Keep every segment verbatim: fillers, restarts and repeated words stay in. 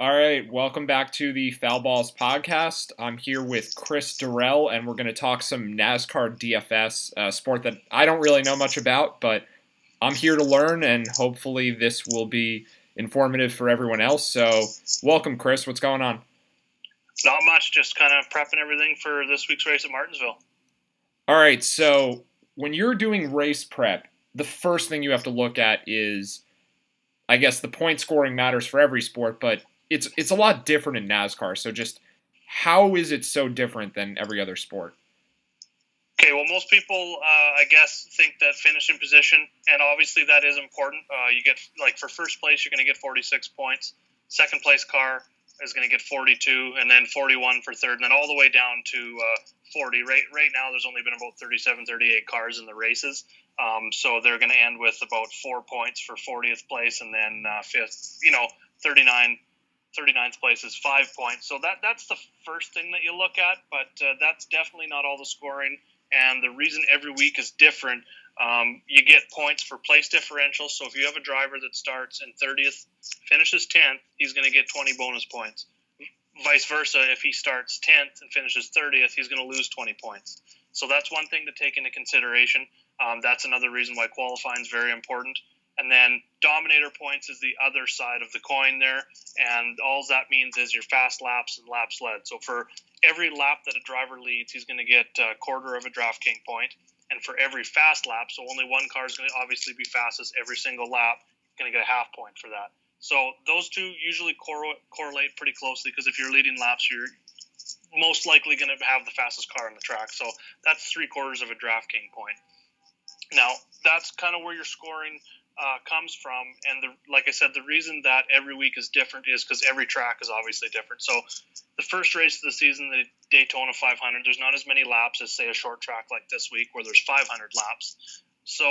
All right, welcome back to the Foul Balls podcast. I'm here with Chris Durell, and we're going to talk some NASCAR D F S, a sport that I don't really know much about, but I'm here to learn, and hopefully this will be informative for everyone else. So welcome, Chris. What's going on? Not much, just kind of prepping everything for this week's race at Martinsville. All right, so when you're doing race prep, the first thing you have to look at is, I guess the point scoring matters for every sport, but it's it's a lot different in NASCAR. So just how is it so different than every other sport? Okay, well, most people, uh, I guess, think that finishing position, and obviously that is important. Uh, you get, like, for first place, you're going to get forty-six points. Second place car is going to get forty-two, and then forty-one for third, and then all the way down to uh, forty. Right, right now, there's only been about thirty-seven, thirty-eight cars in the races. Um, so they're going to end with about four points for fortieth place, and then uh, fifth, you know, thirty-nine, thirty-ninth place is five points. So that that's the first thing that you look at, but uh, that's definitely not all the scoring. And the reason every week is different, um, you get points for place differential. So if you have a driver that starts in thirtieth, finishes tenth, he's going to get twenty bonus points. Vice versa, if he starts tenth and finishes thirtieth, he's going to lose twenty points. So that's one thing to take into consideration. Um, that's another reason why qualifying is very important. And then dominator points is the other side of the coin there. And all that means is your fast laps and laps led. So for every lap that a driver leads, he's going to get a quarter of a DraftKings point. And for every fast lap, so only one car is going to obviously be fastest every single lap, he's going to get a half point for that. So those two usually cor- correlate pretty closely, because if you're leading laps, you're most likely going to have the fastest car on the track. So that's three quarters of a DraftKings point. Now, that's kind of where your scoring uh, comes from. And the, like I said, the reason that every week is different is because every track is obviously different. So the first race of the season, the Daytona five hundred, there's not as many laps as, say, a short track like this week where there's five hundred laps. So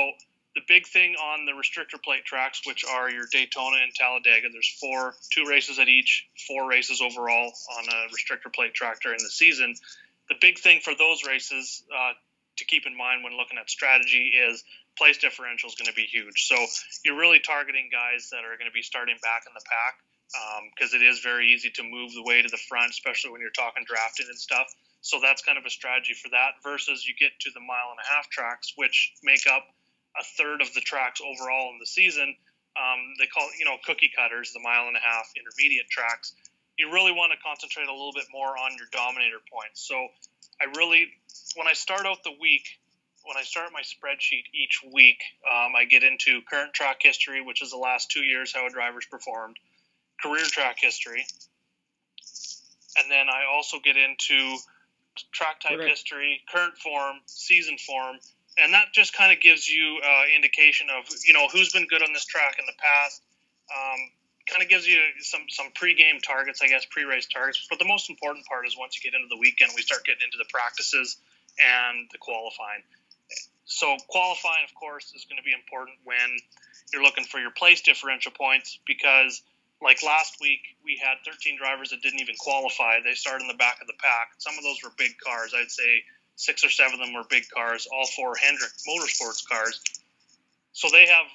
the big thing on the restrictor plate tracks, which are your Daytona and Talladega, there's four, two races at each, four races overall on a restrictor plate track during the season. The big thing for those races uh, to keep in mind when looking at strategy is place differential is going to be huge. So you're really targeting guys that are going to be starting back in the pack, because um, it is very easy to move the way to the front, especially when you're talking drafted and stuff. So that's kind of a strategy for that, versus you get to the mile and a half tracks, which make up a third of the tracks overall in the season. Um, they call it, you know, cookie cutters, the mile and a half intermediate tracks. You really want to concentrate a little bit more on your dominator points. So I really, when I start out the week, when I start my spreadsheet each week, um, I get into current track history, which is the last two years, how a driver's performed, career track history. And then I also get into track type okay. history, current form, season form. And that just kind of gives you uh, indication of, you know, who's been good on this track in the past. Um, kind of gives you some, some pre-game targets, I guess, pre-race targets. But the most important part is once you get into the weekend, we start getting into the practices and the qualifying. So qualifying, of course, is going to be important when you're looking for your place differential points, because like last week, we had thirteen drivers that didn't even qualify. They started in the back of the pack. Some of those were big cars. I'd say six or seven of them were big cars, all four Hendrick Motorsports cars. So they have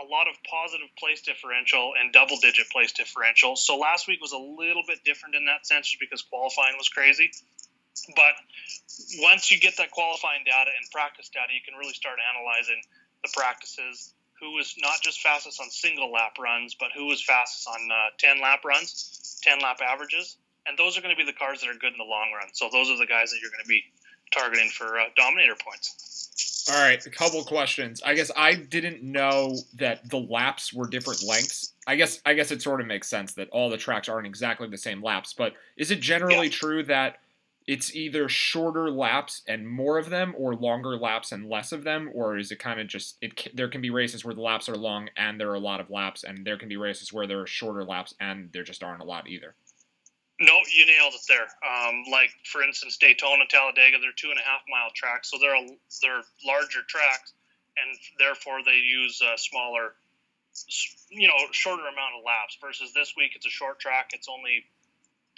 a lot of positive place differential and double-digit place differential. So last week was a little bit different in that sense, just because qualifying was crazy. But once you get that qualifying data and practice data, you can really start analyzing the practices, who was not just fastest on single-lap runs, but who was fastest on ten-lap uh, runs, ten-lap averages. And those are going to be the cars that are good in the long run. So those are the guys that you're going to be targeting for uh, dominator points. All right, a couple questions. I guess I didn't know that the laps were different lengths. I guess I guess it sort of makes sense that all the tracks aren't exactly the same laps. But is it generally yeah. true that it's either shorter laps and more of them, or longer laps and less of them? Or is it kind of just it, there can be races where the laps are long and there are a lot of laps, and there can be races where there are shorter laps and there just aren't a lot either? No, you nailed it there. Um, like, for instance, Daytona, Talladega, they're two-and-a-half-mile tracks, so they're a, they're larger tracks, and therefore they use a smaller, you know, shorter amount of laps, versus this week it's a short track. It's only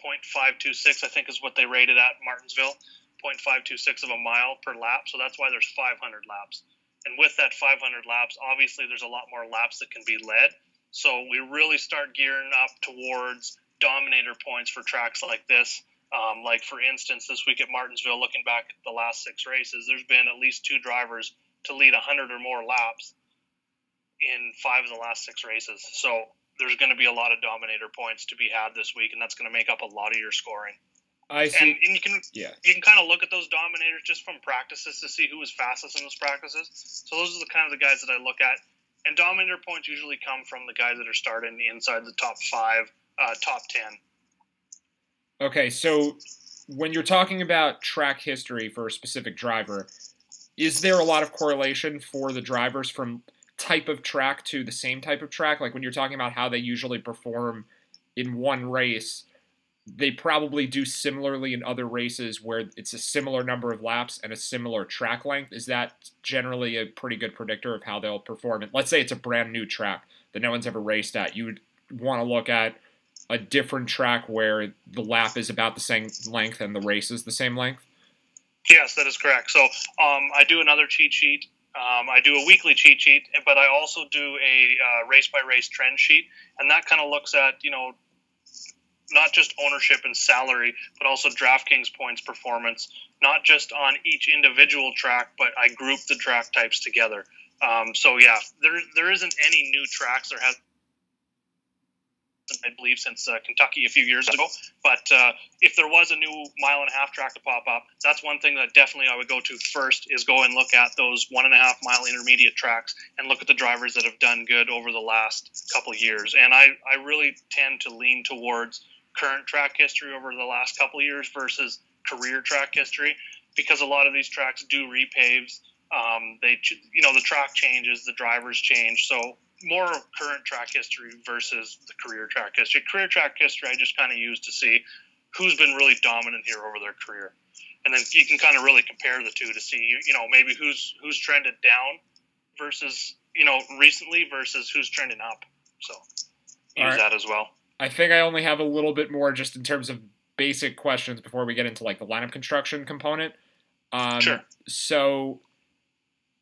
point five two six, I think, is what they rated at Martinsville, point five two six of a mile per lap, so that's why there's five hundred laps. And with that five hundred laps, obviously there's a lot more laps that can be led. So we really start gearing up towards dominator points for tracks like this. Um, like, for instance, this week at Martinsville, looking back at the last six races, there's been at least two drivers to lead one hundred or more laps in five of the last six races. So there's going to be a lot of dominator points to be had this week, and that's going to make up a lot of your scoring. I see. And, and you can yeah. you can kind of look at those dominators just from practices to see who was fastest in those practices. So those are the kind of the guys that I look at. And dominator points usually come from the guys that are starting inside the top five, uh, top ten. Okay, so when you're talking about track history for a specific driver, is there a lot of correlation for the drivers from type of track to the same type of track? Like, when you're talking about how they usually perform in one race, they probably do similarly in other races where it's a similar number of laps and a similar track length. Is that generally a pretty good predictor of how they'll perform? And let's say it's a brand new track that no one's ever raced at. You would want to look at a different track where the lap is about the same length and the race is the same length? Yes, that is correct. So um, I do another cheat sheet. Um, I do a weekly cheat sheet, but I also do a uh, race-by-race trend sheet, and that kind of looks at, you know, not just ownership and salary, but also DraftKings points performance, not just on each individual track, but I group the track types together. Um, so, yeah, there there isn't any new tracks. There has I believe since uh, Kentucky a few years ago. But uh, if there was a new mile and a half track to pop up, that's one thing that definitely I would go to first is go and look at those one and a half mile intermediate tracks and look at the drivers that have done good over the last couple of years. And I, I really tend to lean towards current track history over the last couple of years versus career track history, because a lot of these tracks do repaves. Um, they, you know, the track changes, the drivers change. So more current track history versus the career track history. Career track history I just kind of use to see who's been really dominant here over their career. And then you can kind of really compare the two to see, you know, maybe who's who's trended down versus, you know, recently versus who's trending up. So use right. that as well. I think I only have a little bit more just in terms of basic questions before we get into, like, the lineup construction component. Um, sure. So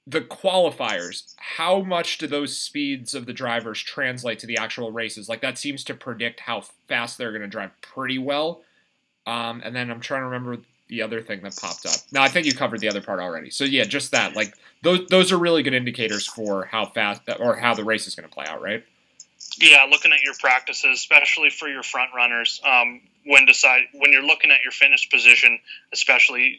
the qualifiers, how much do those speeds of the drivers translate to the actual races? Like, that seems to predict how fast they're going to drive pretty well. Um, and then I'm trying to remember the other thing that popped up. No, I think you covered the other part already. So, yeah, just that. Like, those those are really good indicators for how fast or how the race is going to play out, right? Yeah, looking at your practices, especially for your front runners, um, when decide when you're looking at your finish position, especially,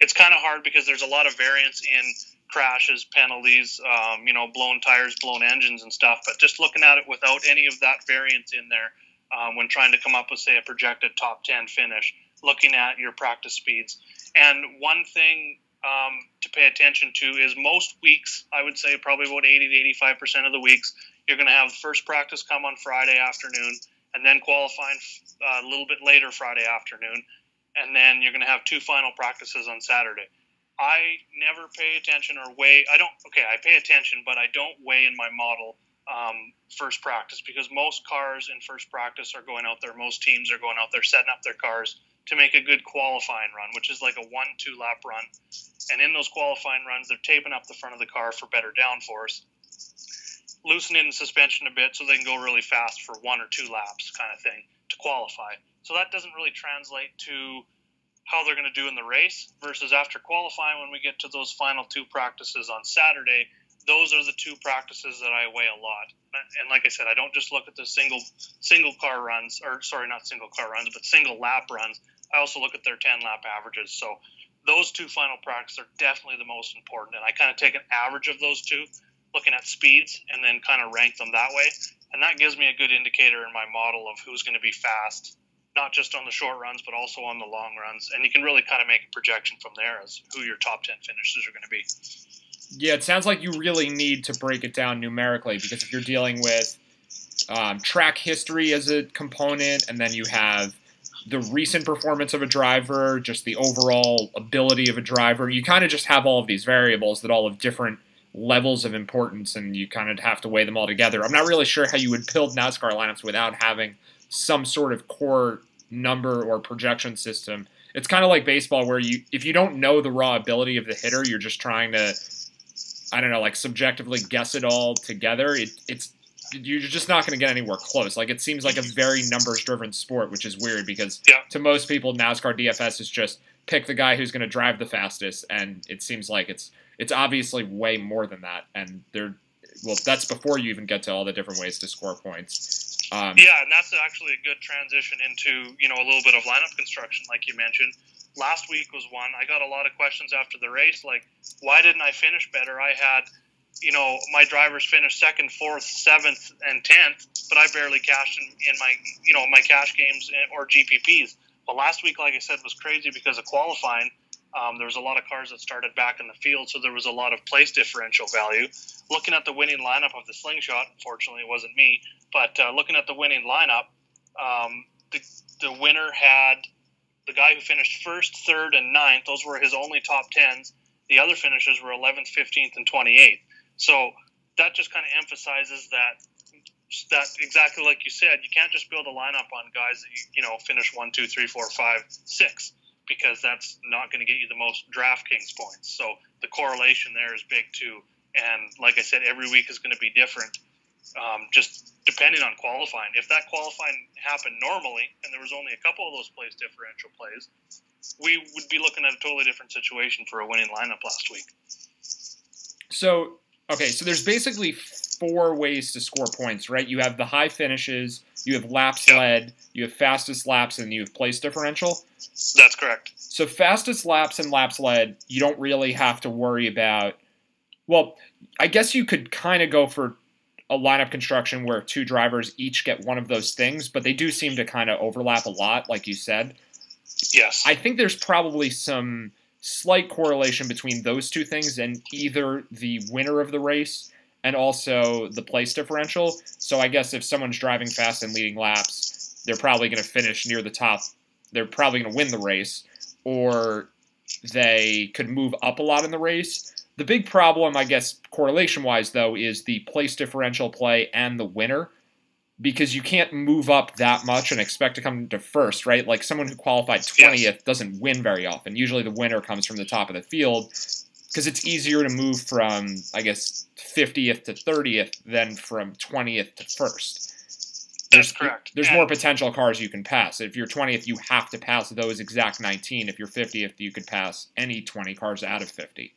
it's kind of hard because there's a lot of variance in crashes, penalties, um, you know, blown tires, blown engines and stuff. But just looking at it without any of that variance in there, um, when trying to come up with, say, a projected top ten finish, looking at your practice speeds. And one thing um, to pay attention to is most weeks, I would say probably about eighty to eighty-five percent of the weeks, you're going to have the first practice come on Friday afternoon and then qualifying a little bit later Friday afternoon. And then you're going to have two final practices on Saturday. I never pay attention or weigh. I don't. Okay, I pay attention, but I don't weigh in my model um, first practice, because most cars in first practice are going out there. Most teams are going out there setting up their cars to make a good qualifying run, which is like a one-two lap run. And in those qualifying runs, they're taping up the front of the car for better downforce, loosening the suspension a bit so they can go really fast for one or two laps, kind of thing, to qualify. So that doesn't really translate to how they're going to do in the race, versus after qualifying when we get to those final two practices on Saturday. Those are the two practices that I weigh a lot. And like I said, I don't just look at the single single car runs, or sorry, not single car runs, but single lap runs. I also look at their ten-lap averages. So those two final practices are definitely the most important. And I kind of take an average of those two, looking at speeds, and then kind of rank them that way. And that gives me a good indicator in my model of who's going to be fast, not just on the short runs, but also on the long runs. And you can really kind of make a projection from there as who your top ten finishers are going to be. Yeah, it sounds like you really need to break it down numerically, because if you're dealing with um, track history as a component, and then you have the recent performance of a driver, just the overall ability of a driver, you kind of just have all of these variables that all have different levels of importance, and you kind of have to weigh them all together. I'm not really sure how you would build NASCAR lineups without having some sort of core number or projection system. It's kind of like baseball, where you, if you don't know the raw ability of the hitter, you're just trying to, I don't know, like subjectively guess it all together. It, it's you're just not going to get anywhere close. Like, it seems like a very numbers-driven sport, which is weird because yeah. to most people, NASCAR D F S is just pick the guy who's going to drive the fastest, and it seems like it's it's obviously way more than that. And there, well, that's before you even get to all the different ways to score points. Um, yeah, and that's actually a good transition into, you know, a little bit of lineup construction, like you mentioned. Last week was one. I got a lot of questions after the race, like, why didn't I finish better? I had, you know, my drivers finished second, fourth, seventh, and tenth, but I barely cashed in, in my, you know, my cash games or G P Ps. But last week, like I said, was crazy because of qualifying. Um, there was a lot of cars that started back in the field, so there was a lot of place differential value. Looking at the winning lineup of the Slingshot, unfortunately it wasn't me, but uh, looking at the winning lineup, um, the the winner had the guy who finished first, third, and ninth. Those were his only top tens. The other finishes were eleventh, fifteenth, and twenty-eighth. So that just kind of emphasizes that, that exactly like you said, you can't just build a lineup on guys that, you, you know, finish one, two, three, four, five, six, because that's not going to get you the most DraftKings points. So the correlation there is big too. And like I said, every week is going to be different, um, just depending on qualifying. If that qualifying happened normally and there was only a couple of those place differential plays, we would be looking at a totally different situation for a winning lineup last week. So, okay, so there's basically four ways to score points, right? You have the high finishes, you have laps yep. led, you have fastest laps, and you have place differential. That's correct. So fastest laps and laps led, you don't really have to worry about. Well, I guess you could kind of go for a lineup construction where two drivers each get one of those things, but they do seem to kind of overlap a lot, like you said. Yes. I think there's probably some slight correlation between those two things and either the winner of the race and also the place differential. So I guess if someone's driving fast and leading laps, they're probably going to finish near the top. They're probably going to win the race, or they could move up a lot in the race. The big problem, I guess, correlation-wise, though, is the place differential play and the winner, because you can't move up that much and expect to come to first, right? Like, someone who qualified twentieth yes. doesn't win very often. Usually the winner comes from the top of the field, because it's easier to move from, I guess, fiftieth to thirtieth than from twentieth to first. That's there's, correct. There's and more potential cars you can pass. If you're twentieth, you have to pass those exact nineteen. If you're fiftieth, you could pass any twenty cars out of fifty.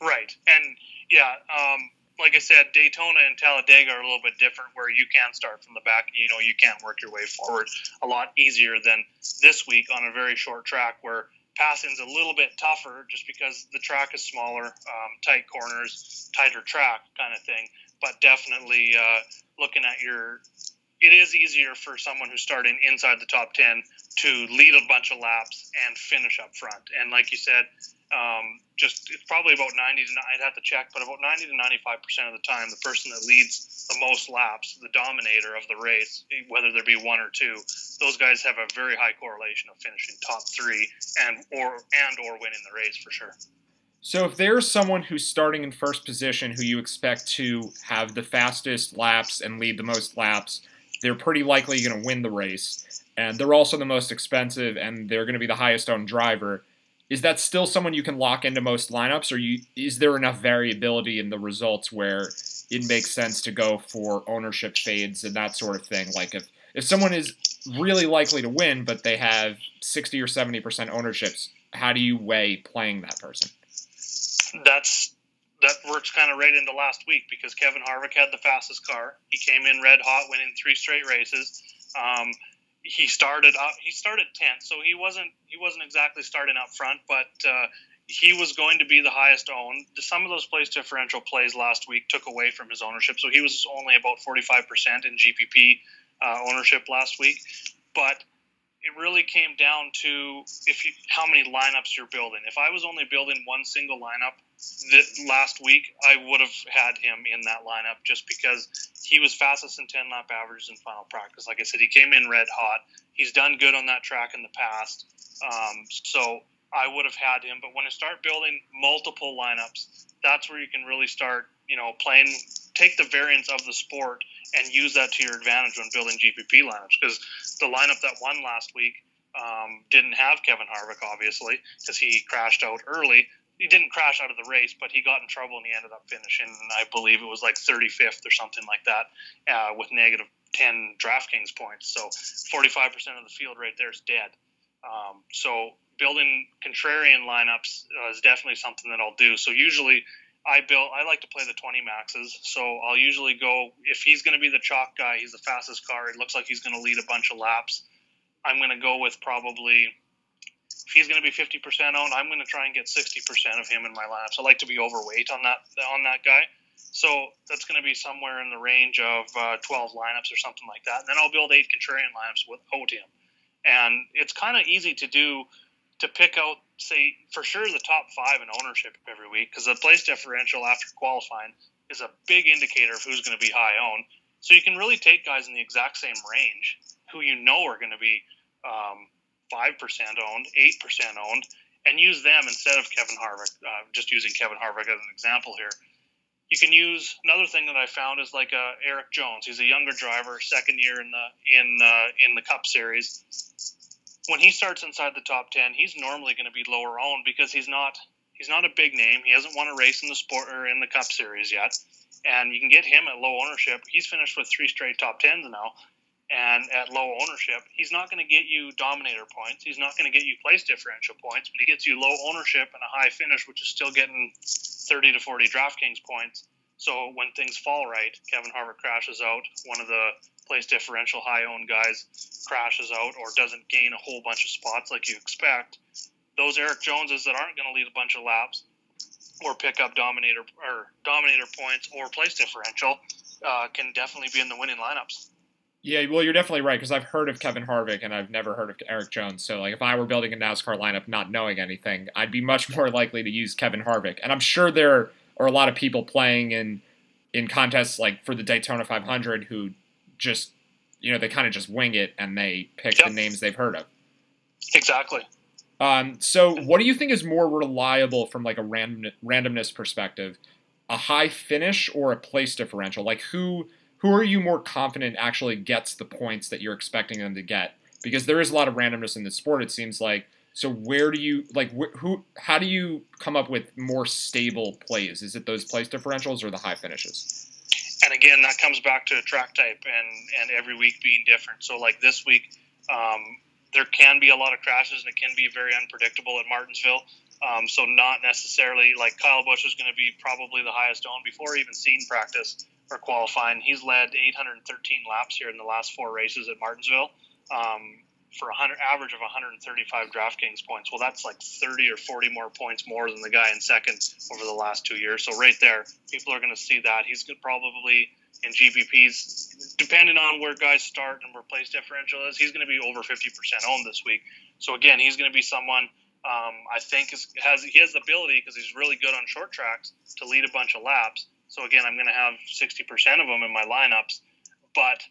Right. And, yeah, um, like I said, Daytona and Talladega are a little bit different, where you can start from the back. You know, you can work your way forward a lot easier than this week on a very short track where passing is a little bit tougher just because the track is smaller, um, tight corners, tighter track kind of thing. But definitely uh, looking at your – it is easier for someone who's starting inside the top ten to lead a bunch of laps and finish up front. And like you said – Um, just it's probably about ninety to I'd have to check, but about ninety to ninety-five percent of the time, the person that leads the most laps, the dominator of the race, whether there be one or two, those guys have a very high correlation of finishing top three and or and or winning the race for sure. So, if there's someone who's starting in first position who you expect to have the fastest laps and lead the most laps, they're pretty likely going to win the race, and they're also the most expensive, and they're going to be the highest owned driver. Is that still someone you can lock into most lineups, or you, is there enough variability in the results where it makes sense to go for ownership fades and that sort of thing? Like if, if someone is really likely to win, but they have sixty or seventy percent ownerships, how do you weigh playing that person? That's that works kind of right into last week because Kevin Harvick had the fastest car. He came in red hot, winning three straight races. Um, He started up. He started tenth, so he wasn't he wasn't exactly starting up front, but uh, he was going to be the highest owned. Some of those place differential plays last week took away from his ownership, so he was only about forty-five percent in G P P uh, ownership last week. But it really came down to if you, how many lineups you're building. If I was only building one single lineup th- last week, I would have had him in that lineup just because he was fastest in ten-lap averages in final practice. Like I said, he came in red hot. He's done good on that track in the past, um, so I would have had him. But when I start building multiple lineups, that's where you can really start, you know, playing, take the variance of the sport and use that to your advantage when building G P P lineups, because the lineup that won last week um, didn't have Kevin Harvick, obviously, because he crashed out early. he didn't crash out of the race, but he got in trouble and he ended up finishing, I believe it was like thirty-fifth or something like that, uh, with negative ten DraftKings points. So forty-five percent of the field right there is dead. Um, so building contrarian lineups uh, is definitely something that I'll do. So usually I build, I like to play the twenty maxes. So I'll usually go, if he's going to be the chalk guy, he's the fastest car, it looks like he's going to lead a bunch of laps, I'm going to go with probably, if he's going to be fifty percent owned, I'm going to try and get sixty percent of him in my laps. I like to be overweight on that, on that guy. So that's going to be somewhere in the range of uh, twelve lineups or something like that. And then I'll build eight contrarian lineups without him. And it's kind of easy to do, to pick out, say, for sure the top five in ownership every week, because the place differential after qualifying is a big indicator of who's going to be high owned. So you can really take guys in the exact same range who you know are going to be um, five percent owned, eight percent owned, and use them instead of Kevin Harvick. Uh, just using Kevin Harvick as an example here. You can use another thing that I found is like uh, Eric Jones. He's a younger driver, second year in the in uh, in the Cup Series. When he starts inside the top ten, he's normally going to be lower owned because he's not he's not a big name. He hasn't won a race in the sport or in the Cup Series yet, and you can get him at low ownership. He's finished with three straight top tens now, and at low ownership, he's not going to get you dominator points. He's not going to get you place differential points, but he gets you low ownership and a high finish, which is still getting thirty to forty DraftKings points. So when things fall right, Kevin Harvick crashes out, one of the place differential high-owned guys crashes out or doesn't gain a whole bunch of spots like you expect, those Eric Joneses that aren't going to lead a bunch of laps or pick up dominator or dominator points or place differential uh, can definitely be in the winning lineups. Yeah, well, you're definitely right, because I've heard of Kevin Harvick and I've never heard of Eric Jones. So, like, if I were building a NASCAR lineup not knowing anything, I'd be much more likely to use Kevin Harvick. And I'm sure there are a lot of people playing in in contests like for the Daytona five hundred who just, you know, they kind of just wing it and they pick yep. the names they've heard of. Exactly. Um, so, what do you think is more reliable from like a random, randomness perspective, a high finish or a place differential? Like, who? Who are you more confident actually gets the points that you're expecting them to get? Because there is a lot of randomness in the sport, it seems like. So where do you, like, wh- who? How do you come up with more stable plays? Is it those place differentials or the high finishes? And again, that comes back to track type and, and every week being different. So, like, this week, um, there can be a lot of crashes and it can be very unpredictable at Martinsville. Um, so not necessarily, like, Kyle Busch is going to be probably the highest owned before even seeing practice or qualifying. He's led eight hundred thirteen laps here in the last four races at Martinsville um, for one hundred average of one hundred thirty-five DraftKings points. Well, that's like thirty or forty more points more than the guy in second over the last two years. So right there, people are going to see that. He's probably in G P Ps, depending on where guys start and where place differential is, he's going to be over fifty percent owned this week. So again, he's going to be someone um, I think is, has he has the ability, because he's really good on short tracks, to lead a bunch of laps. So, again, I'm going to have sixty percent of them in my lineups. But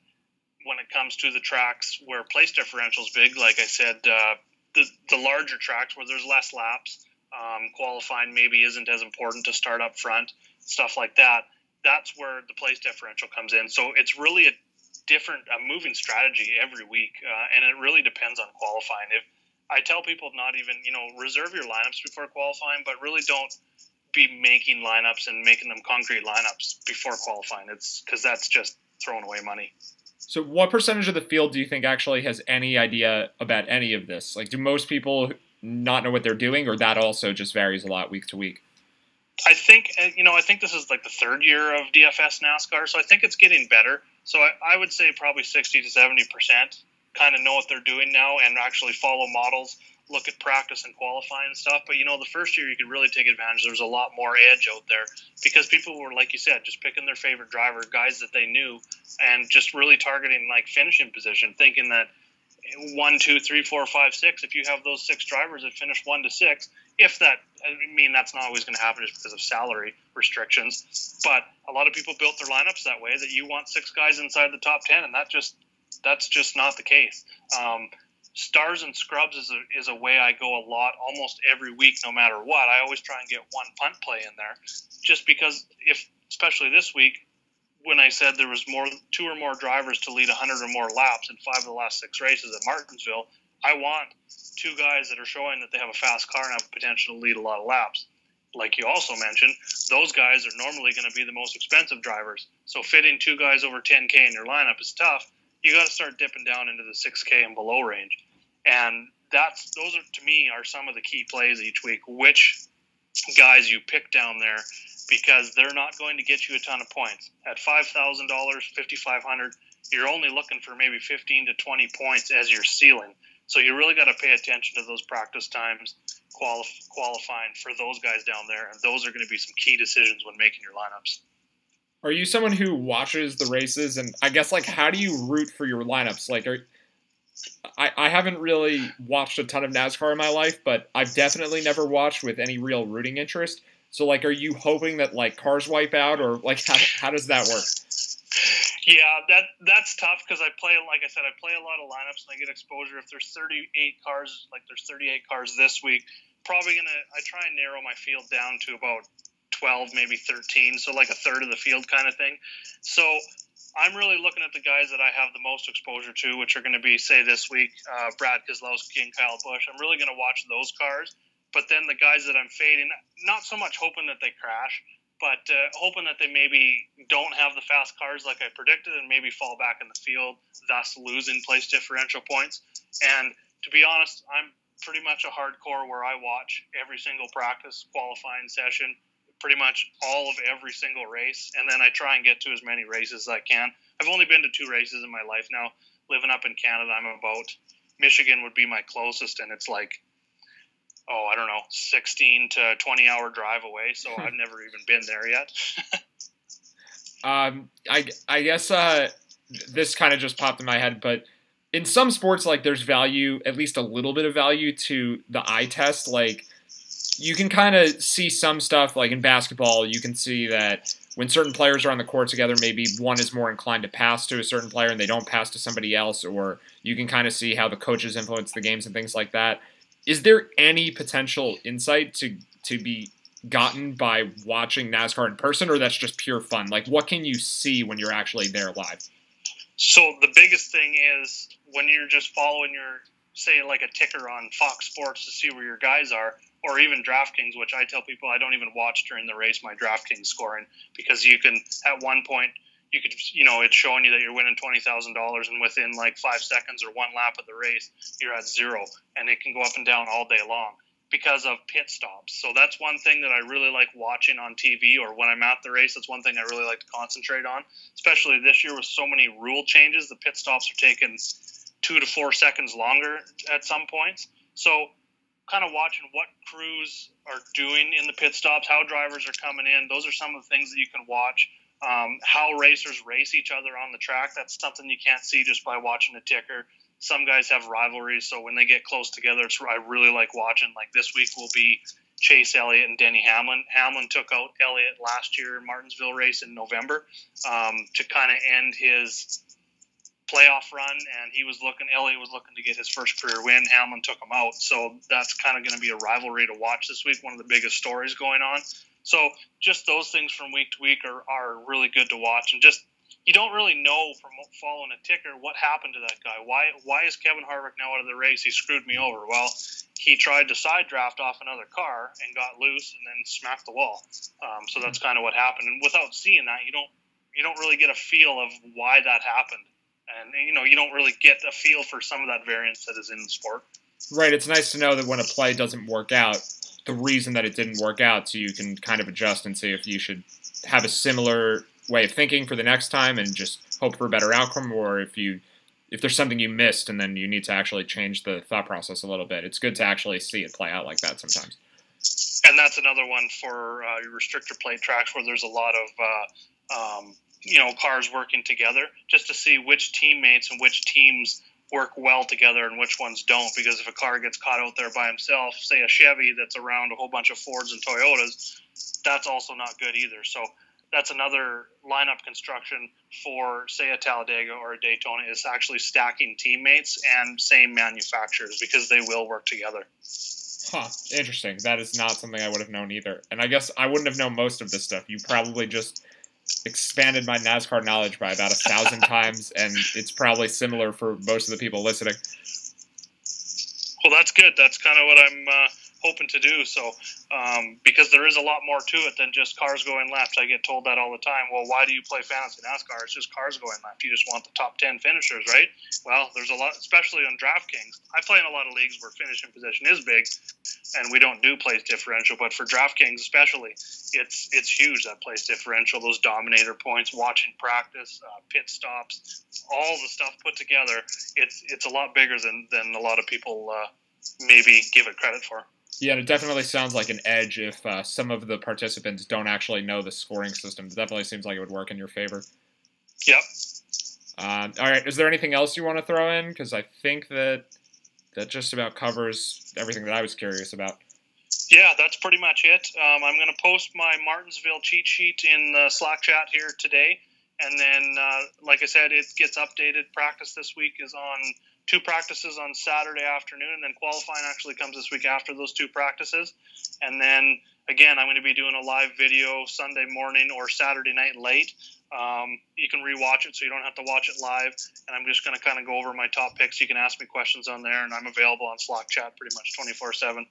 when it comes to the tracks where place differential is big, like I said, uh, the, the larger tracks where there's less laps, um, qualifying maybe isn't as important to start up front, stuff like that, that's where the place differential comes in. So it's really a different a moving strategy every week, uh, and it really depends on qualifying. If I tell people not even, you know, reserve your lineups before qualifying, but really don't be making lineups and making them concrete lineups before qualifying. It's because that's just throwing away money. So what percentage of the field do you think actually has any idea about any of this? Like, do most people not know what they're doing, or that also just varies a lot week to week? I think, you know, I think this is like the third year of D F S NASCAR, so I think it's getting better. So I, I would say probably sixty to seventy percent kind of know what they're doing now and actually follow models, look at practice and qualifying and stuff. But, you know, the first year you could really take advantage. There's a lot more edge out there because people were, like you said, just picking their favorite driver, guys that they knew, and just really targeting, like, finishing position, thinking that one, two, three, four, five, six, if you have those six drivers that finish one to six, if that, I mean, that's not always going to happen just because of salary restrictions. But a lot of people built their lineups that way, that you want six guys inside the top ten, and that just that's just not the case. Um, Stars and scrubs is a, is a way I go a lot almost every week, no matter what. I always try and get one punt play in there, just because if, especially this week, when I said there was more two or more drivers to lead one hundred or more laps in five of the last six races at Martinsville, I want two guys that are showing that they have a fast car and have potential to lead a lot of laps. like you also mentioned, those guys are normally going to be the most expensive drivers. So fitting two guys over ten K in your lineup is tough. You got to start dipping down into the six K and below range. And that's those are, to me, are some of the key plays each week, which guys you pick down there, because they're not going to get you a ton of points. At five thousand dollars, fifty-five hundred dollars, you're only looking for maybe fifteen to twenty points as your ceiling. So you really got to pay attention to those practice times, quali- qualifying for those guys down there, and those are going to be some key decisions when making your lineups. Are you someone who watches the races? And I guess, like, how do you root for your lineups? Like, are, I, I haven't really watched a ton of NASCAR in my life, but I've definitely never watched with any real rooting interest. So, like, are you hoping that, like, cars wipe out, or, like, how, how does that work? Yeah, that that's tough because I play, like I said, I play a lot of lineups and I get exposure. If there's thirty-eight cars, like there's thirty-eight cars this week, probably going to, I try and narrow my field down to about twelve, maybe thirteen, so like a third of the field kind of thing. So I'm really looking at the guys that I have the most exposure to, which are going to be, say this week, uh, Brad Keselowski and Kyle Busch. I'm really going to watch those cars, but then the guys that I'm fading, not so much hoping that they crash, but uh, hoping that they maybe don't have the fast cars like I predicted and maybe fall back in the field, thus losing place differential points. And to be honest, I'm pretty much a hardcore where I watch every single practice, qualifying session, pretty much all of every single race, and then I try and get to as many races as I can. I've only been to two races in my life now. Living up in Canada, I'm about, Michigan would be my closest, and it's like, oh, I don't know, sixteen to twenty hour drive away. So I've never even been there yet. um, I, I guess uh, this kind of just popped in my head, but in some sports, like there's value, at least a little bit of value to the eye test. Like you can kind of see some stuff like in basketball, you can see that when certain players are on the court together, maybe one is more inclined to pass to a certain player and they don't pass to somebody else, or you can kind of see how the coaches influence the games and things like that. Is there any potential insight to to be gotten by watching NASCAR in person, or that's just pure fun? Like, what can you see when you're actually there live? So the biggest thing is when you're just following your, say, like a ticker on Fox Sports to see where your guys are, or even DraftKings, which I tell people I don't even watch during the race my DraftKings scoring, because you can, at one point, you could, you know, it's showing you that you're winning twenty thousand dollars, and within like five seconds or one lap of the race, you're at zero, and it can go up and down all day long because of pit stops. So that's one thing that I really like watching on T V, or when I'm at the race, that's one thing I really like to concentrate on, especially this year with so many rule changes. The pit stops are taking two to four seconds longer at some points. So kind of watching what crews are doing in the pit stops, how drivers are coming in. Those are some of the things that you can watch. Um, how racers race each other on the track, that's something you can't see just by watching a ticker. Some guys have rivalries, so when they get close together, it's, I really like watching. Like this week will be Chase Elliott and Denny Hamlin. Hamlin took out Elliott last year in Martinsville race in November um, to kind of end his playoff run, and he was looking, Elliott was looking to get his first career win. Hamlin took him out, so that's kind of going to be a rivalry to watch this week, one of the biggest stories going on. So just those things from week to week are, are really good to watch. And just you don't really know from following a ticker what happened to that guy. Why why is Kevin Harvick now out of the race? He screwed me over. Well, he tried to side draft off another car and got loose and then smacked the wall. Um, so that's kind of what happened. And without seeing that, you don't you don't really get a feel of why that happened. And, you know, you don't really get a feel for some of that variance that is in the sport. Right. It's nice to know that when a play doesn't work out, the reason that it didn't work out, so you can kind of adjust and see if you should have a similar way of thinking for the next time and just hope for a better outcome, or if you if there's something you missed and then you need to actually change the thought process a little bit. It's good to actually see it play out like that sometimes. And that's another one for uh, your restrictor plate tracks where there's a lot of uh, um, you know cars working together, just to see which teammates and which teams work well together and which ones don't, because if a car gets caught out there by himself, say a Chevy that's around a whole bunch of Fords and Toyotas, that's also not good either. So that's another lineup construction for, say, a Talladega or a Daytona, is actually stacking teammates and same manufacturers, because they will work together. Huh, interesting. That is not something I would have known either. And I guess I wouldn't have known most of this stuff. You probably just expanded my NASCAR knowledge by about a thousand times, and it's probably similar for most of the people listening. Well, that's good. That's kind of what I'm uh, hoping to do. So um, because there is a lot more to it than just cars going left. I get told that all the time. Well, why do you play fantasy NASCAR? It's just cars going left. You just want the top ten finishers, right? Well, there's a lot, especially on DraftKings. I play in a lot of leagues where finishing position is big, and we don't do place differential. But for DraftKings especially, it's it's huge, that place differential, those dominator points, watching practice, uh, pit stops, all the stuff put together. It's it's a lot bigger than, than a lot of people uh, maybe give it credit for. Yeah, and it definitely sounds like an edge if uh, some of the participants don't actually know the scoring system. It definitely seems like it would work in your favor. Yep. Um, all right, is there anything else you want to throw in? Because I think that that just about covers everything that I was curious about. Yeah, that's pretty much it. Um, I'm going to post my Martinsville cheat sheet in the Slack chat here today. And then, uh, like I said, it gets updated. Practice this week is on two practices on Saturday afternoon, and then qualifying actually comes this week after those two practices. And then, again, I'm going to be doing a live video Sunday morning or Saturday night late. Um, you can rewatch it, so you don't have to watch it live. And I'm just going to kind of go over my top picks. You can ask me questions on there, and I'm available on Slack chat pretty much twenty-four seven.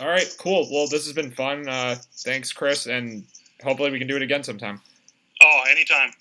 All right, cool. Well, this has been fun. Uh, thanks, Chris, and hopefully we can do it again sometime. Oh, anytime.